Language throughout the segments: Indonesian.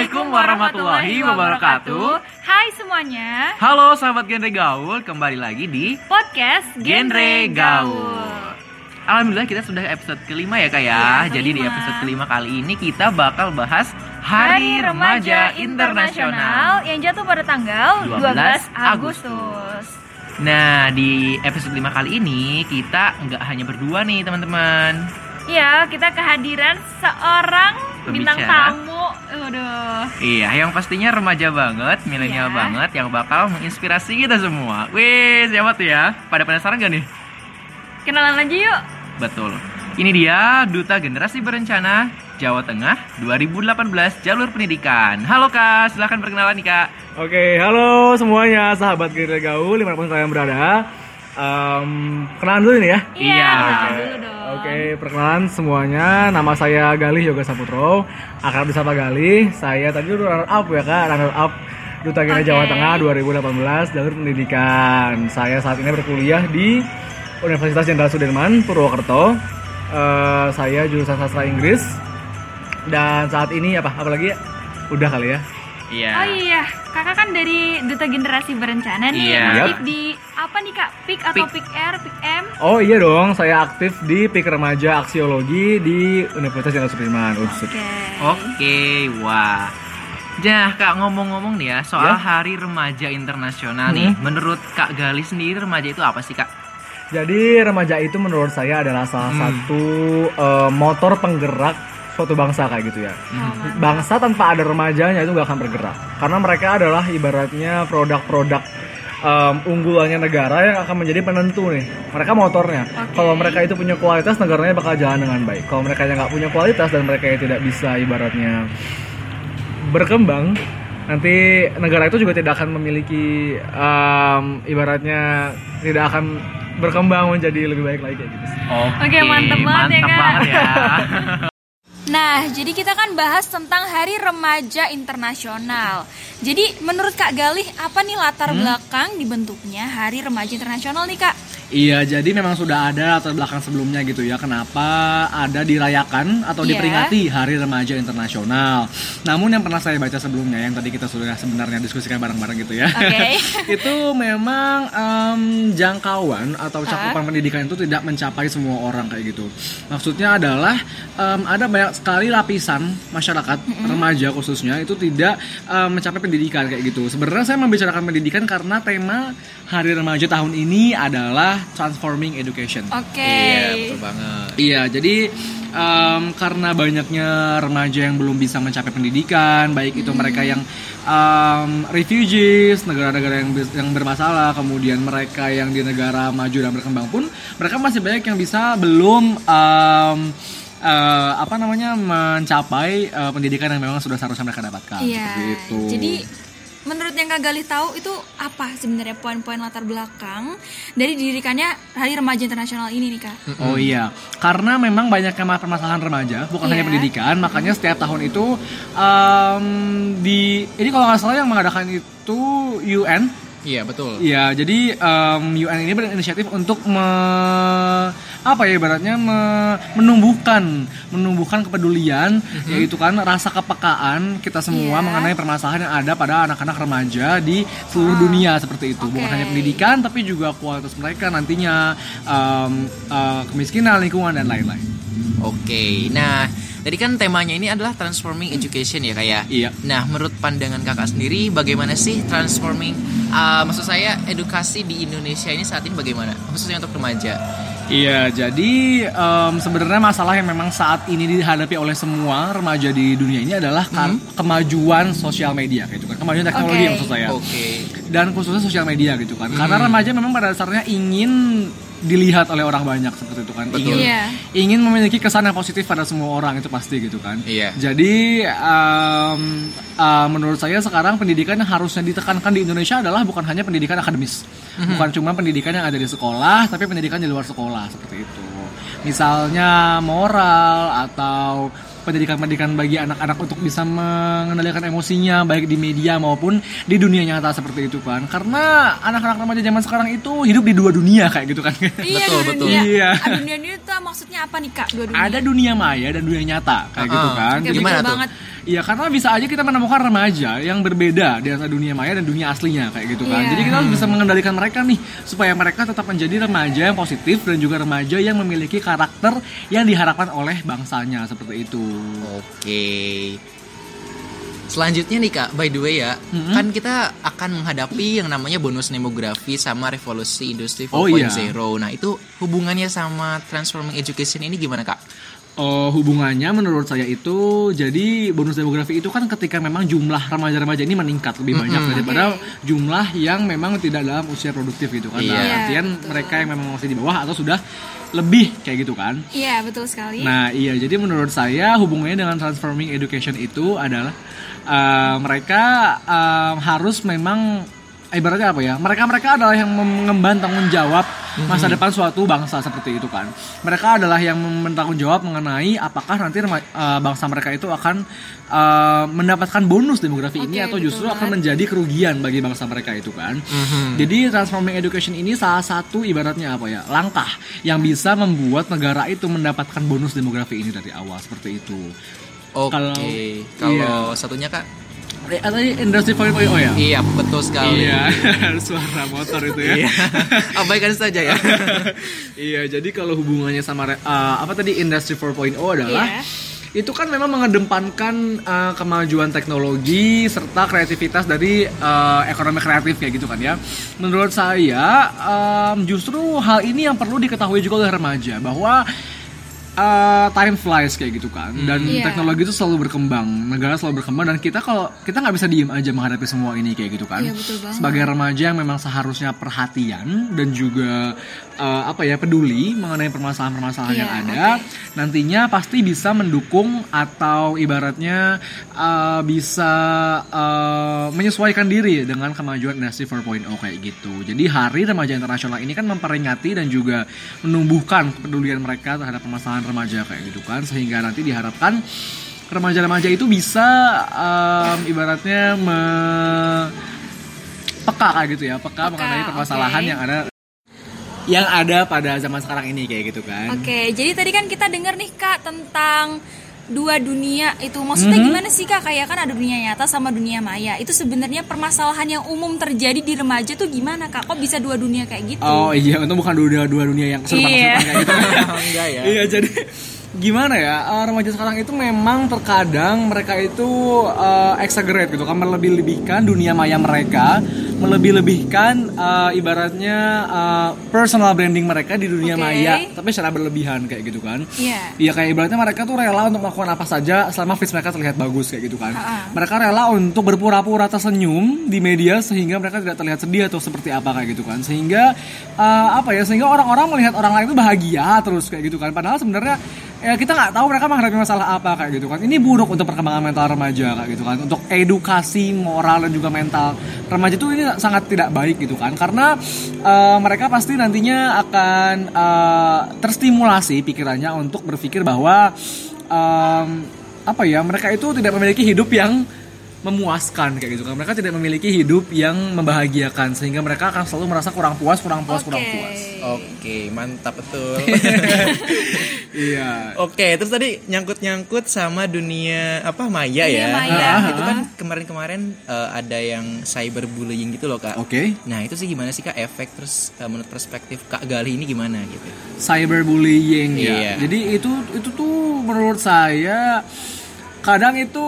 Assalamualaikum warahmatullahi wabarakatuh. Hai semuanya. Halo sahabat Genre Gaul, kembali lagi di podcast Genre Gaul. Alhamdulillah kita sudah episode kelima ya Kak ya. Jadi di episode kelima kali ini kita bakal bahas Hari Remaja Internasional yang jatuh pada tanggal 12 Agustus. Nah di episode kelima kali ini kita nggak hanya berdua nih teman-teman. Iya, kita kehadiran seorang bintang tamu, iya, yang pastinya remaja banget, milenial banget, yang bakal menginspirasi kita semua. Wih, siapa tuh ya? Pada penasaran gak nih? Kenalan aja yuk. Betul. Ini dia Duta Generasi Berencana Jawa Tengah 2018 Jalur Pendidikan. Halo Kak, silahkan perkenalan nih Kak. Oke, halo semuanya sahabat Genre Gaul dimanapun kalian berada. Kenalan dulu nih ya. Iya. Oke, perkenalan semuanya. Nama saya Galih Yoga Saputro. Akrab disapa Galih. Saya tadi runner up ya Kak, runner up Duta Generasi Jawa Tengah 2018 Jalur Pendidikan. Saya saat ini berkuliah di Universitas Jenderal Soedirman Purwokerto. Saya jurusan sastra Inggris. Dan saat ini apalagi ya? Udah kali ya. Iya. Oh iya, Kakak kan dari Duta Generasi Berencana nih, aktif di apa nih Kak? PIK atau PIK R, PIK M? Oh iya dong, saya aktif di PIK Remaja Aksiologi di Universitas Jenderal Soedirman. Oke, wah. Nah Kak, ngomong-ngomong nih ya soal Hari Remaja Internasional nih. Menurut Kak Galih sendiri remaja itu apa sih Kak? Jadi remaja itu menurut saya adalah salah satu motor penggerak suatu bangsa kayak gitu ya. Bangsa tanpa ada remajanya itu nggak akan bergerak, karena mereka adalah ibaratnya produk-produk unggulannya negara yang akan menjadi penentu nih. Mereka motornya. Kalau mereka itu punya kualitas, negaranya bakal jalan dengan baik. Kalau mereka yang nggak punya kualitas dan mereka yang tidak bisa ibaratnya berkembang, nanti negara itu juga tidak akan memiliki ibaratnya tidak akan berkembang menjadi lebih baik lagi kayak gitu. Oke, mantap banget ya Kak. Nah, jadi kita kan bahas tentang Hari Remaja Internasional. Jadi, menurut Kak Galih, apa nih latar belakang dibentuknya Hari Remaja Internasional nih, Kak? Iya, jadi memang sudah ada latar belakang sebelumnya gitu ya. Kenapa ada dirayakan atau diperingati Hari Remaja Internasional. Namun yang pernah saya baca sebelumnya, yang tadi kita sudah sebenarnya diskusikan bareng-bareng gitu ya. Itu memang jangkauan atau cakupan pendidikan itu tidak mencapai semua orang kayak gitu. Maksudnya adalah ada banyak sekali lapisan masyarakat, remaja khususnya, itu tidak mencapai pendidikan kayak gitu. Sebenarnya saya membicarakan pendidikan karena tema Hari Remaja tahun ini adalah Transforming Education. Iya, betul banget. Iya, jadi karena banyaknya remaja yang belum bisa mencapai pendidikan, baik itu mereka yang refugees, negara-negara yang bermasalah, kemudian mereka yang di negara maju dan berkembang pun, mereka masih banyak yang bisa belum mencapai pendidikan yang memang sudah seharusnya mereka dapatkan. Jadi menurut yang Kak Galih tahu itu apa sebenarnya poin-poin latar belakang dari didirikannya Hari Remaja Internasional ini nih Kak? Oh iya, karena memang banyaknya permasalahan remaja, bukan hanya pendidikan, makanya setiap tahun itu ini kalau nggak salah yang mengadakan itu UN. Iya betul. Iya, jadi UN ini berinisiatif untuk menumbuhkan kepedulian, yaitu kan rasa kepekaan kita semua mengenai permasalahan yang ada pada anak-anak remaja di seluruh dunia seperti itu. Bukan hanya pendidikan, tapi juga kualitas mereka nantinya, kemiskinan, lingkungan dan lain-lain. Nah tadi kan temanya ini adalah Transforming Education ya Kak ya. Iya. Nah, menurut pandangan Kakak sendiri bagaimana sih transforming maksud saya edukasi di Indonesia ini saat ini bagaimana? Khususnya untuk remaja. Iya, jadi sebenarnya masalah yang memang saat ini dihadapi oleh semua remaja di dunia ini adalah kemajuan sosial media gitu kan. Kemajuan teknologi maksud saya. Dan khususnya sosial media gitu kan. Karena remaja memang pada dasarnya ingin dilihat oleh orang banyak seperti itu kan. Ingin memiliki kesan yang positif pada semua orang itu pasti gitu kan. Jadi menurut saya sekarang pendidikan yang harusnya ditekankan di Indonesia adalah bukan hanya pendidikan akademis, bukan cuma pendidikan yang ada di sekolah, tapi pendidikan di luar sekolah seperti itu. Misalnya moral atau pendidikan-pendidikan bagi anak-anak untuk bisa mengendalikan emosinya baik di media maupun di dunia nyata seperti itu kan, karena anak-anak remaja zaman sekarang itu hidup di dua dunia kayak gitu kan. Iya, betul. Iya. Dunia itu maksudnya apa nih Kak? Dua dunia. Ada dunia maya dan dunia nyata kayak gitu kan. Oke, gimana tuh? Iya, karena bisa aja kita menemukan remaja yang berbeda di antara dunia maya dan dunia aslinya kayak gitu kan. Yeah. Jadi kita harus bisa mengendalikan mereka nih supaya mereka tetap menjadi remaja yang positif dan juga remaja yang memiliki karakter yang diharapkan oleh bangsanya seperti itu. Oke. Selanjutnya nih Kak, by the way ya, kan kita akan menghadapi yang namanya bonus demografi sama revolusi industri 4.0. Oh, iya. Nah, itu hubungannya sama Transforming Education ini gimana Kak? Hubungannya menurut saya itu, jadi bonus demografi itu kan ketika memang jumlah remaja-remaja ini meningkat lebih banyak daripada jumlah yang memang tidak dalam usia produktif gitu kan. Nah, artian mereka yang memang masih di bawah atau sudah lebih kayak gitu kan. Iya, betul sekali. Nah iya, jadi menurut saya hubungannya dengan Transforming Education itu adalah mereka harus memang ibaratnya apa ya, mereka adalah yang mengemban tanggung jawab masa depan suatu bangsa seperti itu kan. Mereka adalah yang bertanggung jawab mengenai apakah nanti bangsa mereka itu akan mendapatkan bonus demografi ini atau justru akan menjadi kerugian bagi bangsa mereka itu kan. Jadi Transforming Education ini salah satu ibaratnya apa ya, langkah yang bisa membuat negara itu mendapatkan bonus demografi ini dari awal seperti itu. Oke. Kalau satunya Kak, tadi Industry 4.0 ya? Iya, betul sekali. Iya, suara motor itu ya. Abaikan saja ya. Iya, jadi kalau hubungannya sama apa tadi Industry 4.0 adalah itu kan memang mengedepankan kemajuan teknologi serta kreativitas dari ekonomi kreatif kayak gitu kan ya. Menurut saya justru hal ini yang perlu diketahui juga oleh remaja bahwa time flies kayak gitu kan, dan teknologi itu selalu berkembang, negara selalu berkembang, dan kita kalau kita nggak bisa diem aja menghadapi semua ini kayak gitu kan. Sebagai remaja yang memang seharusnya perhatian dan juga apa ya, peduli mengenai permasalahan-permasalahan yang ada, nantinya pasti bisa mendukung atau ibaratnya bisa menyesuaikan diri dengan kemajuan Industri 4.0 kayak gitu. Jadi Hari Remaja Internasional ini kan memperingati dan juga menumbuhkan kepedulian mereka terhadap permasalahan remaja kayak gitu kan, sehingga nanti diharapkan remaja-remaja itu bisa ibaratnya peka kayak gitu ya, peka mengenai permasalahan yang ada pada zaman sekarang ini kayak gitu kan. Oke, jadi tadi kan kita dengar nih Kak tentang dua dunia itu, maksudnya gimana sih Kak? Kayak kan ada dunia nyata sama dunia maya. Itu sebenarnya permasalahan yang umum terjadi di remaja tuh gimana Kak? Kok bisa dua dunia kayak gitu? Oh iya, itu bukan dua dunia yang serupa-serupa kayak gitu. Enggak ya. Iya, jadi gimana ya, remaja sekarang itu memang terkadang mereka itu exaggerate gitu kan, melebih-lebihkan dunia maya mereka, melebih-lebihkan ibaratnya personal branding mereka di dunia maya, tapi secara berlebihan kayak gitu kan. Iya. Yeah. Ya kayak ibaratnya mereka tuh rela untuk melakukan apa saja selama face mereka terlihat bagus kayak gitu kan. Mereka rela untuk berpura-pura tersenyum di media sehingga mereka tidak terlihat sedih atau seperti apa kayak gitu kan. Sehingga sehingga orang-orang melihat orang lain itu bahagia terus kayak gitu kan. Padahal sebenarnya ya kita nggak tahu mereka menghadapi masalah apa kayak gitu kan. Ini buruk untuk perkembangan mental remaja kayak gitu kan. Untuk edukasi moral dan juga mental remaja itu ini sangat tidak baik gitu kan. Karena mereka pasti nantinya akan terstimulasi pikirannya untuk berpikir bahwa mereka itu tidak memiliki hidup yang memuaskan kayak gitu kan. Mereka tidak memiliki hidup yang membahagiakan, sehingga mereka akan selalu merasa kurang puas. Oke, mantap betul. Iya. Oke, terus tadi nyangkut sama dunia maya ya. Itu kan kemarin-kemarin ada yang cyberbullying gitu loh Kak. Oke. Nah, itu sih gimana sih Kak efek, terus menurut perspektif Kak Galih ini gimana gitu? Cyberbullying ya. Jadi itu tuh menurut saya kadang itu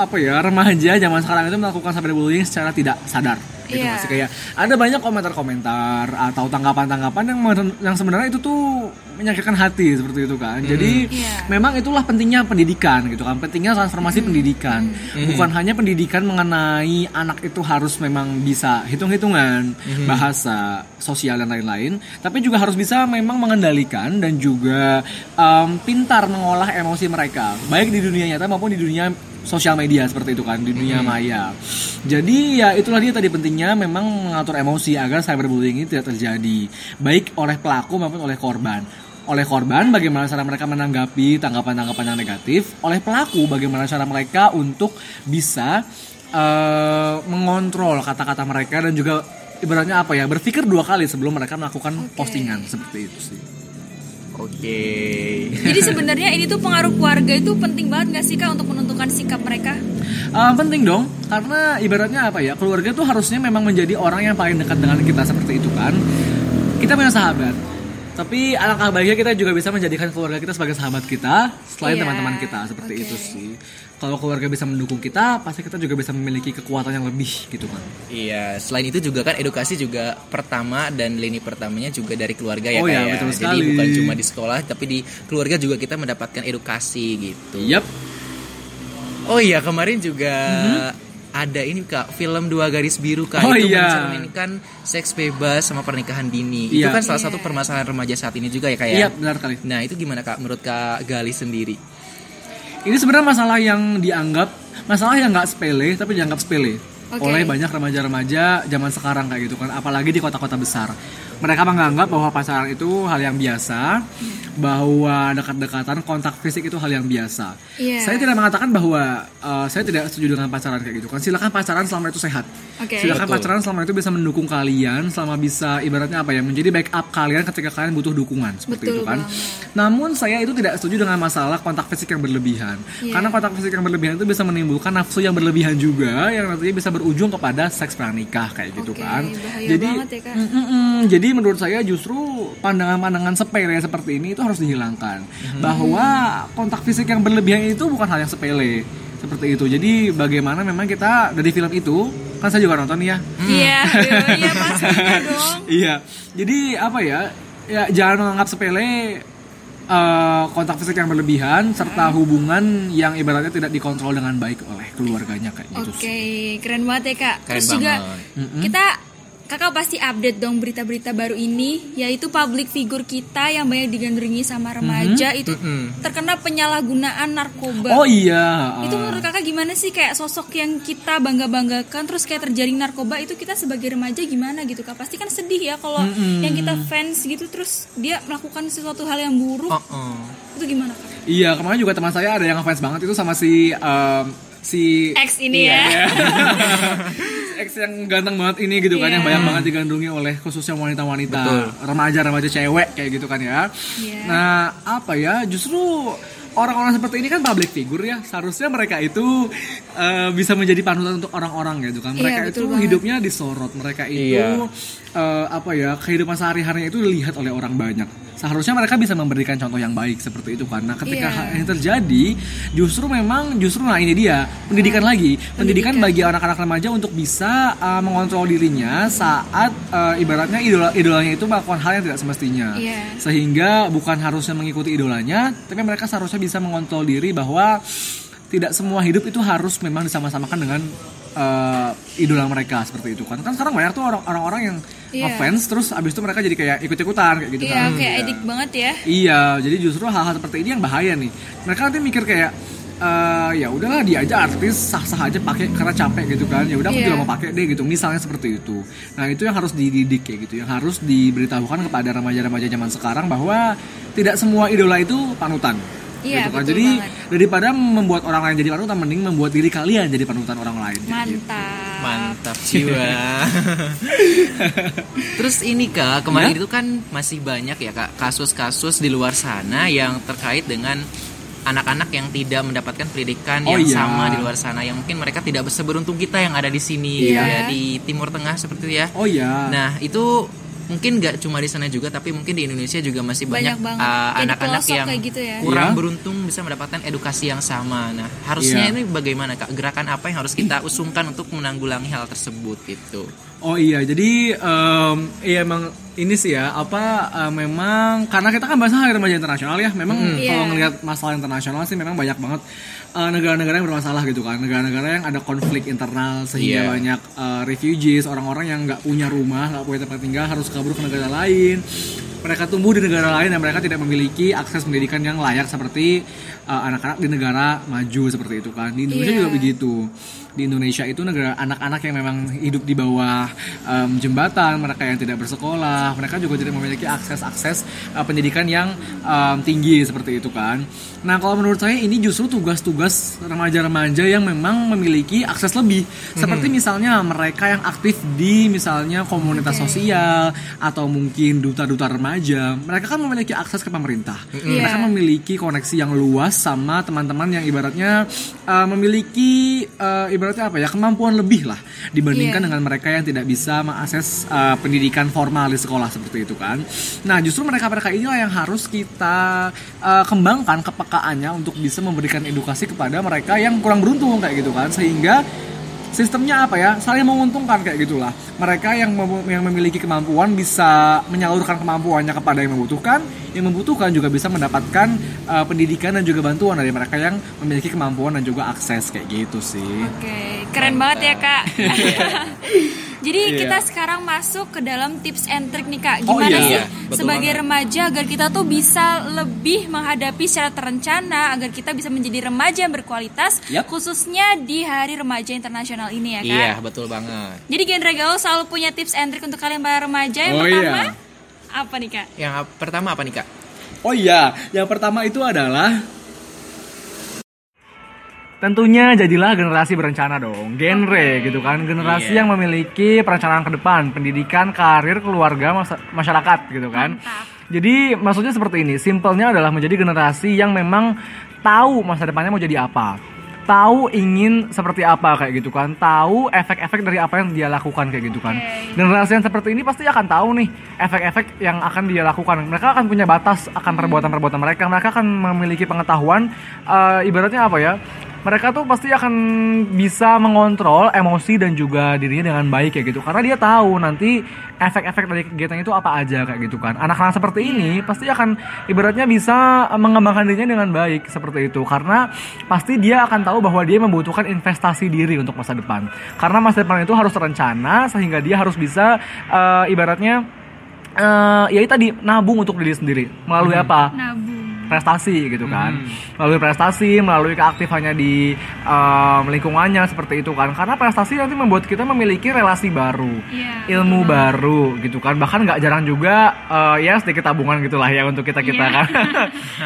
remaja zaman sekarang itu melakukan cyberbullying secara tidak sadar gitu. Masih kayak ada banyak komentar-komentar atau tanggapan-tanggapan yang sebenarnya itu tuh menyakitkan hati seperti itu kan. Jadi memang itulah pentingnya pendidikan gitu kan, pentingnya transformasi pendidikan. Bukan hanya pendidikan mengenai anak itu harus memang bisa hitung-hitungan, bahasa, sosial dan lain-lain, tapi juga harus bisa memang mengendalikan dan juga pintar mengolah emosi mereka baik di dunia nyata maupun di dunia sosial media seperti itu kan, di dunia maya. Jadi ya itulah dia tadi pentingnya memang mengatur emosi agar cyberbullying ini tidak terjadi baik oleh pelaku maupun oleh korban. oleh korban bagaimana cara mereka menanggapi tanggapan-tanggapan yang negatif, oleh pelaku bagaimana cara mereka untuk bisa mengontrol kata-kata mereka dan juga ibaratnya apa ya, berpikir dua kali sebelum mereka melakukan postingan seperti itu sih. Oke. Jadi sebenarnya ini tuh pengaruh keluarga itu penting banget nggak sih Kak untuk menentukan sikap mereka? Penting dong, karena ibaratnya apa ya, keluarga tuh harusnya memang menjadi orang yang paling dekat dengan kita seperti itu kan. Kita punya sahabat, tapi alangkah baiknya kita juga bisa menjadikan keluarga kita sebagai sahabat kita selain teman-teman kita seperti itu sih. Kalau keluarga bisa mendukung kita, pasti kita juga bisa memiliki kekuatan yang lebih gitu kan. Iya, selain itu juga kan edukasi juga pertama dan lini pertamanya juga dari keluarga ya. Oh iya, betul sekali. Jadi bukan cuma di sekolah, tapi di keluarga juga kita mendapatkan edukasi gitu. Yap. Oh iya, kemarin juga ada ini Kak, film Dua Garis Biru Kak. Oh, itu mencerminkan seks bebas sama pernikahan dini. Itu kan salah satu permasalahan remaja saat ini juga ya Kak ya. Iya, benar sekali. Nah, itu gimana Kak menurut Kak Galih sendiri? Ini sebenarnya masalah yang nggak sepele tapi dianggap sepele oleh banyak remaja-remaja zaman sekarang kayak gitu kan, apalagi di kota-kota besar. Mereka menganggap bahwa pacaran itu hal yang biasa, bahwa dekat-dekatan, kontak fisik itu hal yang biasa. Saya tidak mengatakan bahwa saya tidak setuju dengan pacaran kayak gitu kan. Silakan pacaran selama itu sehat. Silakan pacaran selama itu bisa mendukung kalian, selama bisa ibaratnya apa ya, menjadi backup kalian ketika kalian butuh dukungan seperti itu kan. Namun saya itu tidak setuju dengan masalah kontak fisik yang berlebihan. Karena kontak fisik yang berlebihan itu bisa menimbulkan nafsu yang berlebihan juga, yang nantinya bisa berujung kepada seks pranikah kayak gitu kan. Jadi banget ya, Kak. Jadi menurut saya justru pandangan-pandangan sepele seperti ini itu harus dihilangkan. Bahwa kontak fisik yang berlebihan itu bukan hal yang sepele seperti itu. Jadi bagaimana memang kita dari film itu, kan saya juga nonton ya. Iya, pastinya dong. Iya. Jadi apa ya? Ya jangan menganggap sepele kontak fisik yang berlebihan serta hubungan yang ibaratnya tidak dikontrol dengan baik oleh keluarganya kayak gitu. Keren banget ya Kak. Terus juga kita Kakak pasti update dong berita-berita baru ini, yaitu public figure kita yang banyak digandrungi sama remaja itu terkena penyalahgunaan narkoba. Oh iya. Itu menurut Kakak gimana sih, kayak sosok yang kita bangga-banggakan terus kayak terjaring narkoba, itu kita sebagai remaja gimana gitu Kak? Pasti kan sedih ya kalau yang kita fans gitu terus dia melakukan sesuatu hal yang buruk. Itu gimana Kak? Iya, kemarin juga teman saya ada yang fans banget itu sama si X ini ya. Ex yang ganteng banget ini gitu kan, yang banyak banget digandrungi oleh khususnya wanita-wanita, remaja-remaja cewek kayak gitu kan ya. Nah apa ya, justru orang-orang seperti ini kan public figure ya, seharusnya mereka itu bisa menjadi panutan untuk orang-orang gitu kan. Mereka itu hidupnya disorot, mereka itu apa ya, kehidupan sehari-harinya itu dilihat oleh orang banyak. Seharusnya mereka bisa memberikan contoh yang baik seperti itu kan. Nah, ketika hal ini terjadi, justru nah ini dia, pendidikan lagi. Pendidikan bagi anak-anak remaja untuk bisa mengontrol dirinya saat ibaratnya idolanya itu melakukan hal yang tidak semestinya. Sehingga bukan harusnya mengikuti idolanya, tapi mereka seharusnya bisa mengontrol diri bahwa tidak semua hidup itu harus memang disama-samakan dengan idola mereka seperti itu kan. Kan sekarang banyak tuh orang-orang yang ngefans terus abis itu mereka jadi kayak ikut-ikutan kayak gitu kan. Kayak edik banget ya. Iya, jadi justru hal-hal seperti ini yang bahaya nih. Mereka nanti mikir kayak ya udahlah dia aja artis, sah-sah aja pakai karena capek gitu kan. Ya udah aku juga mau pakai deh gitu. Misalnya seperti itu. Nah, itu yang harus dididik kayak gitu. Yang harus diberitahukan kepada remaja-remaja zaman sekarang bahwa tidak semua idola itu panutan. Gitu kan. Jadi daripada membuat orang lain jadi panutan, mending membuat diri kalian jadi panutan orang lain. Mantap jiwa. Terus ini Kak, kemarin itu kan masih banyak ya Kak kasus-kasus di luar sana yang terkait dengan anak-anak yang tidak mendapatkan pendidikan yang sama di luar sana, yang mungkin mereka tidak seberuntung kita yang ada di sini ya, di Timur Tengah seperti itu ya. Nah, itu mungkin nggak cuma di sana juga, tapi mungkin di Indonesia juga masih banyak anak-anak yang gitu ya, kurang beruntung bisa mendapatkan edukasi yang sama. Nah, harusnya ini bagaimana Kak? Gerakan apa yang harus kita usungkan untuk menanggulangi hal tersebut gitu? Oh iya, jadi emang ini sih ya, memang karena kita kan bahas hal remaja internasional ya, memang kalau ngelihat masalah internasional sih memang banyak banget negara-negara yang bermasalah gitu kan, negara-negara yang ada konflik internal sehingga banyak refugees, orang-orang yang nggak punya rumah, nggak punya tempat tinggal, harus kabur ke negara lain. Mereka tumbuh di negara lain dan mereka tidak memiliki akses pendidikan yang layak seperti anak-anak di negara maju seperti itu kan. Di Indonesia juga begitu. di Indonesia itu negara anak-anak yang memang hidup di bawah jembatan, mereka yang tidak bersekolah, mereka juga tidak memiliki akses-akses pendidikan yang tinggi seperti itu kan. Nah, kalau menurut saya ini justru tugas-tugas remaja-remaja yang memang memiliki akses lebih, seperti misalnya mereka yang aktif di misalnya komunitas sosial atau mungkin duta-duta remaja. Mereka kan memiliki akses ke pemerintah, mereka memiliki koneksi yang luas sama teman-teman yang ibaratnya memiliki ibaratnya apa ya, kemampuan lebih lah dibandingkan dengan mereka yang tidak bisa mengakses pendidikan formal di sekolah seperti itu kan. Nah, justru mereka-mereka inilah yang harus kita kembangkan kepekaannya untuk bisa memberikan edukasi kepada mereka yang kurang beruntung kayak gitu kan, sehingga sistemnya apa ya, saling menguntungkan kayak gitulah. Mereka yang memiliki kemampuan bisa menyalurkan kemampuannya kepada yang membutuhkan. Yang membutuhkan juga bisa mendapatkan pendidikan dan juga bantuan dari mereka yang memiliki kemampuan dan juga akses kayak gitu sih. Oke, keren banget ya Kak. Jadi kita sekarang masuk ke dalam tips and trick nih Kak. Gimana sih sebagai remaja agar kita tuh bisa lebih menghadapi secara terencana, agar kita bisa menjadi remaja yang berkualitas, khususnya di Hari Remaja Internasional ini ya Kak. Iya, betul banget. Jadi Genre Gaul selalu punya tips and trick untuk kalian para remaja. Yang pertama apa nih Kak? Yang pertama apa nih Kak? Oh iya, yang pertama itu adalah tentunya jadilah generasi berencana dong, genre gitu kan, generasi yang memiliki perencanaan ke depan, pendidikan, karir, keluarga, masyarakat gitu kan. Jadi maksudnya seperti ini, simpelnya adalah menjadi generasi yang memang tahu masa depannya mau jadi apa, tahu ingin seperti apa kayak gitu kan, tahu efek-efek dari apa yang dia lakukan kayak gitu kan. Generasi yang seperti ini pasti akan tahu nih efek-efek yang akan dia lakukan. Mereka akan punya batas akan perbuatan-perbuatan mereka. Mereka akan memiliki pengetahuan, ibaratnya apa ya, mereka tuh pasti akan bisa mengontrol emosi dan juga dirinya dengan baik ya gitu. Karena dia tahu nanti efek-efek dari kegiatan itu apa aja kayak gitu kan. Anak-anak seperti ini pasti akan ibaratnya bisa mengembangkan dirinya dengan baik seperti itu. Karena pasti dia akan tahu bahwa dia membutuhkan investasi diri untuk masa depan. Karena masa depan itu harus terencana sehingga dia harus bisa ibaratnya ya tadi nabung untuk diri sendiri. Melalui apa? Nabung. Prestasi gitu kan, melalui prestasi, melalui keaktifannya di lingkungannya seperti itu kan. Karena prestasi nanti membuat kita memiliki relasi baru, ilmu baru gitu kan. Bahkan nggak jarang juga ya sedikit tabungan gitulah ya untuk kita kan.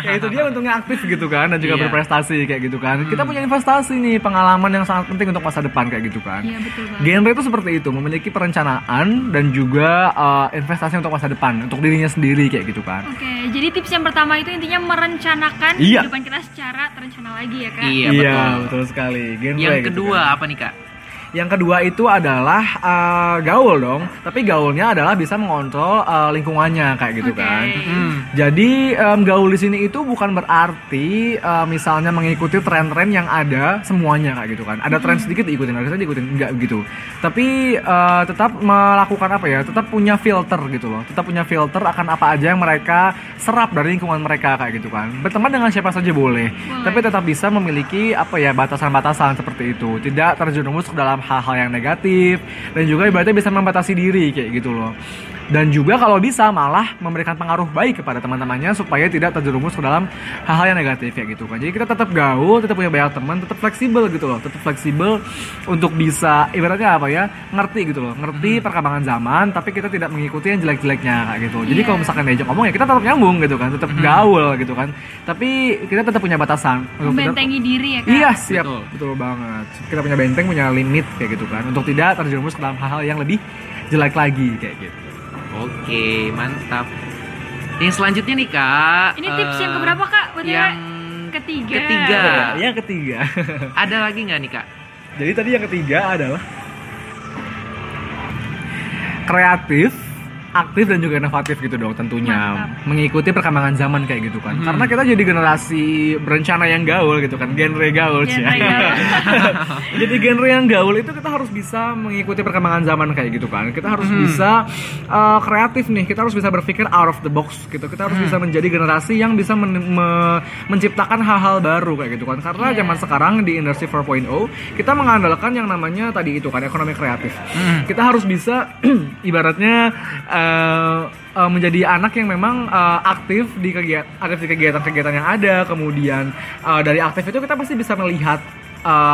Ya itu dia untungnya aktif gitu kan dan juga berprestasi kayak gitu kan. Kita punya investasi nih, pengalaman yang sangat penting untuk masa depan kayak gitu kan. Genre itu seperti itu, memiliki perencanaan dan juga investasi untuk masa depan, untuk dirinya sendiri kayak gitu kan. Oke, jadi tips yang pertama itu intinya merencanakan kehidupan kita secara terencana lagi ya Kak. Iya, betul sekali. Genre yang kedua gitu, kan? Apa nih Kak? Yang kedua itu adalah gaul dong, tapi gaulnya adalah bisa mengontrol lingkungannya kayak gitu kan. Jadi gaul di sini itu bukan berarti misalnya mengikuti tren-tren yang ada semuanya kayak gitu kan. Ada tren sedikit diikutin, ada sedikit diikutin, enggak begitu. Tapi tetap melakukan apa ya? Tetap punya filter gitu loh. Tetap punya filter akan apa aja yang mereka serap dari lingkungan mereka kayak gitu kan. Berteman dengan siapa saja boleh. Tapi tetap bisa memiliki apa ya, batasan-batasan seperti itu. Tidak terjerumus ke dalam hal-hal yang negatif dan juga ibaratnya bisa membatasi diri kayak gitu loh. Dan juga kalau bisa malah memberikan pengaruh baik kepada teman-temannya supaya tidak terjerumus ke dalam hal-hal yang negatif ya gitu kan. Jadi kita tetap gaul, tetap punya banyak teman, tetap fleksibel gitu loh, tetap fleksibel untuk bisa ibaratnya apa ya, ngerti gitu loh, ngerti perkembangan zaman, tapi kita tidak mengikuti yang jelek-jeleknya kayak gitu. Jadi kalau misalkan diajak ngomong ya kita tetap nyambung gitu kan, tetap gaul gitu kan, tapi kita tetap punya batasan, membentengi diri ya kan. Iya, siap, betul banget. Kita punya benteng, punya limit kayak gitu kan, untuk tidak terjerumus ke dalam hal-hal yang lebih jelek lagi kayak gitu. Oke, mantap. Yang selanjutnya nih Kak, ini tips yang keberapa Kak? Yang ketiga. Yang ketiga. Ada lagi gak nih Kak? Jadi tadi yang ketiga adalah kreatif, aktif dan juga inovatif gitu dong tentunya. Mantap. Mengikuti perkembangan zaman kayak gitu kan. Karena kita jadi generasi berencana yang gaul gitu kan, genre gaul sih. Jadi genre yang gaul itu kita harus bisa mengikuti perkembangan zaman kayak gitu kan. Kita harus bisa kreatif nih, kita harus bisa berpikir out of the box gitu. Kita harus bisa menjadi generasi yang bisa menciptakan hal-hal baru kayak gitu kan. Karena zaman sekarang di Industry 4.0 kita mengandalkan yang namanya tadi itu kan, ekonomi kreatif. Kita harus bisa ibaratnya menjadi anak yang memang aktif di kegiatan-kegiatan yang ada. Kemudian dari aktif itu kita pasti bisa melihat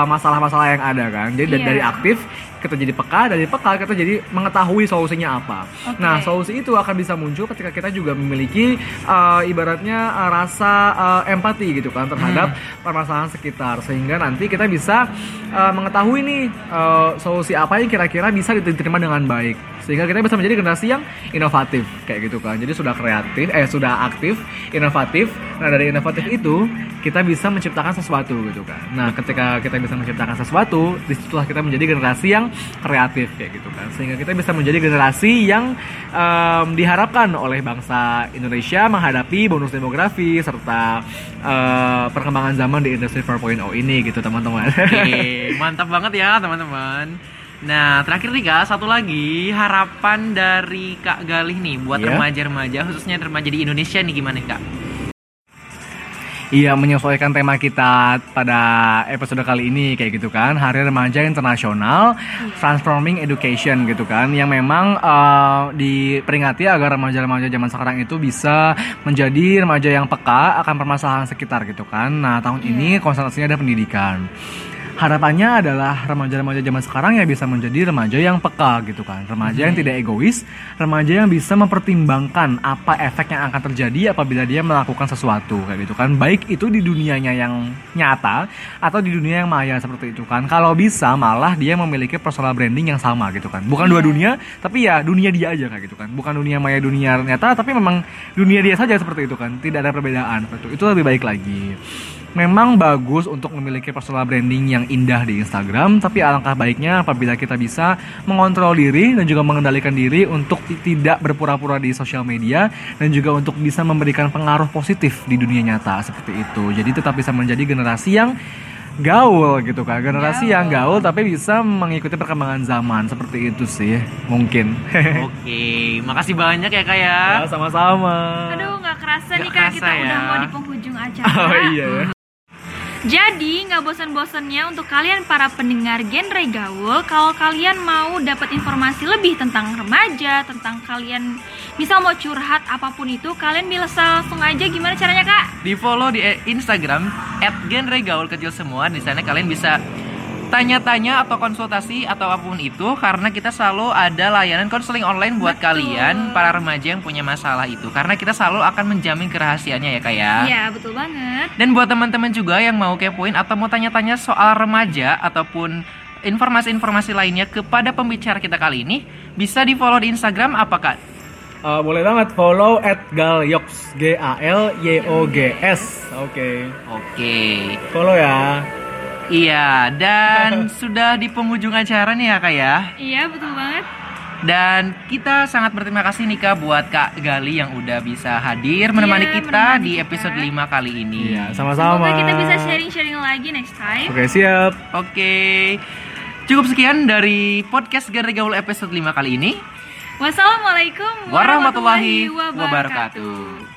masalah-masalah yang ada kan. Jadi dari aktif kita jadi peka, dari peka kita jadi mengetahui solusinya apa. Nah, solusi itu akan bisa muncul ketika kita juga memiliki ibaratnya rasa empati gitu kan terhadap permasalahan sekitar, sehingga nanti kita bisa mengetahui nih solusi apa yang kira-kira bisa diterima dengan baik, sehingga kita bisa menjadi generasi yang inovatif kayak gitu kan. Jadi sudah kreatif, sudah aktif, inovatif. Nah, dari inovatif itu kita bisa menciptakan sesuatu gitu kan. Nah, ketika kita bisa menciptakan sesuatu, disitulah kita menjadi generasi yang kreatif kayak gitu kan, sehingga kita bisa menjadi generasi yang diharapkan oleh bangsa Indonesia menghadapi bonus demografi serta perkembangan zaman di Industry 4.0 ini gitu teman-teman. Oke, mantap banget ya teman-teman. Nah, terakhir nih Kak, satu lagi harapan dari Kak Galih nih buat remaja-remaja, khususnya remaja di Indonesia nih gimana Kak? Iya, menyesuaikan tema kita pada episode kali ini kayak gitu kan, Hari Remaja Internasional Transforming Education gitu kan, yang memang diperingati agar remaja-remaja zaman sekarang itu bisa menjadi remaja yang peka akan permasalahan sekitar gitu kan. Nah, tahun ini konsentrasinya ada pendidikan. Harapannya adalah remaja-remaja zaman sekarang ya bisa menjadi remaja yang peka gitu kan, remaja yang tidak egois, remaja yang bisa mempertimbangkan apa efek yang akan terjadi apabila dia melakukan sesuatu kayak gitu kan, baik itu di dunianya yang nyata atau di dunia yang maya seperti itu kan. Kalau bisa malah dia memiliki personal branding yang sama gitu kan, bukan dua dunia tapi ya dunia dia aja kayak gitu kan, bukan dunia maya dunia nyata tapi memang dunia dia saja seperti itu kan, tidak ada perbedaan. Itu lebih baik lagi. Memang bagus untuk memiliki personal branding yang indah di Instagram, tapi alangkah baiknya apabila kita bisa mengontrol diri dan juga mengendalikan diri untuk tidak berpura-pura di sosial media, dan juga untuk bisa memberikan pengaruh positif di dunia nyata seperti itu. Jadi tetap bisa menjadi generasi yang gaul gitu kan, generasi yang gaul tapi bisa mengikuti perkembangan zaman seperti itu sih mungkin. Oke, makasih banyak ya Kak ya. Sama-sama. Aduh, gak kerasa nih Kak, kita udah mau di penghujung acara. Oh iya. Jadi gak bosan-bosannya untuk kalian para pendengar Genre Gaul, kalau kalian mau dapat informasi lebih tentang remaja, tentang kalian misal mau curhat apapun itu, kalian bisa langsung aja. Gimana caranya Kak? Di follow di Instagram @genregaul kecil semua. Di sana kalian bisa tanya-tanya atau konsultasi atau apapun itu, karena kita selalu ada layanan konseling online buat kalian para remaja yang punya masalah itu, karena kita selalu akan menjamin kerahasiaannya ya Kak ya. Iya, betul banget. Dan buat teman-teman juga yang mau kepoin atau mau tanya-tanya soal remaja ataupun informasi-informasi lainnya kepada pembicara kita kali ini, bisa di follow di Instagram apa Kak? Boleh banget, follow @galyogs GALYOGS. Oke. Follow ya. Iya, dan sudah di penghujung acara nih ya Kak ya. Iya, betul banget. Dan kita sangat berterima kasih nih Kak buat Kak Galih yang udah bisa hadir menemani kita di episode 5 kali ini. Iya, sama-sama. Semoga kita bisa sharing-sharing lagi next time. Oke, siap. Oke. Cukup sekian dari podcast Genre Gaul episode 5 kali ini. Wassalamualaikum warahmatullahi wabarakatuh.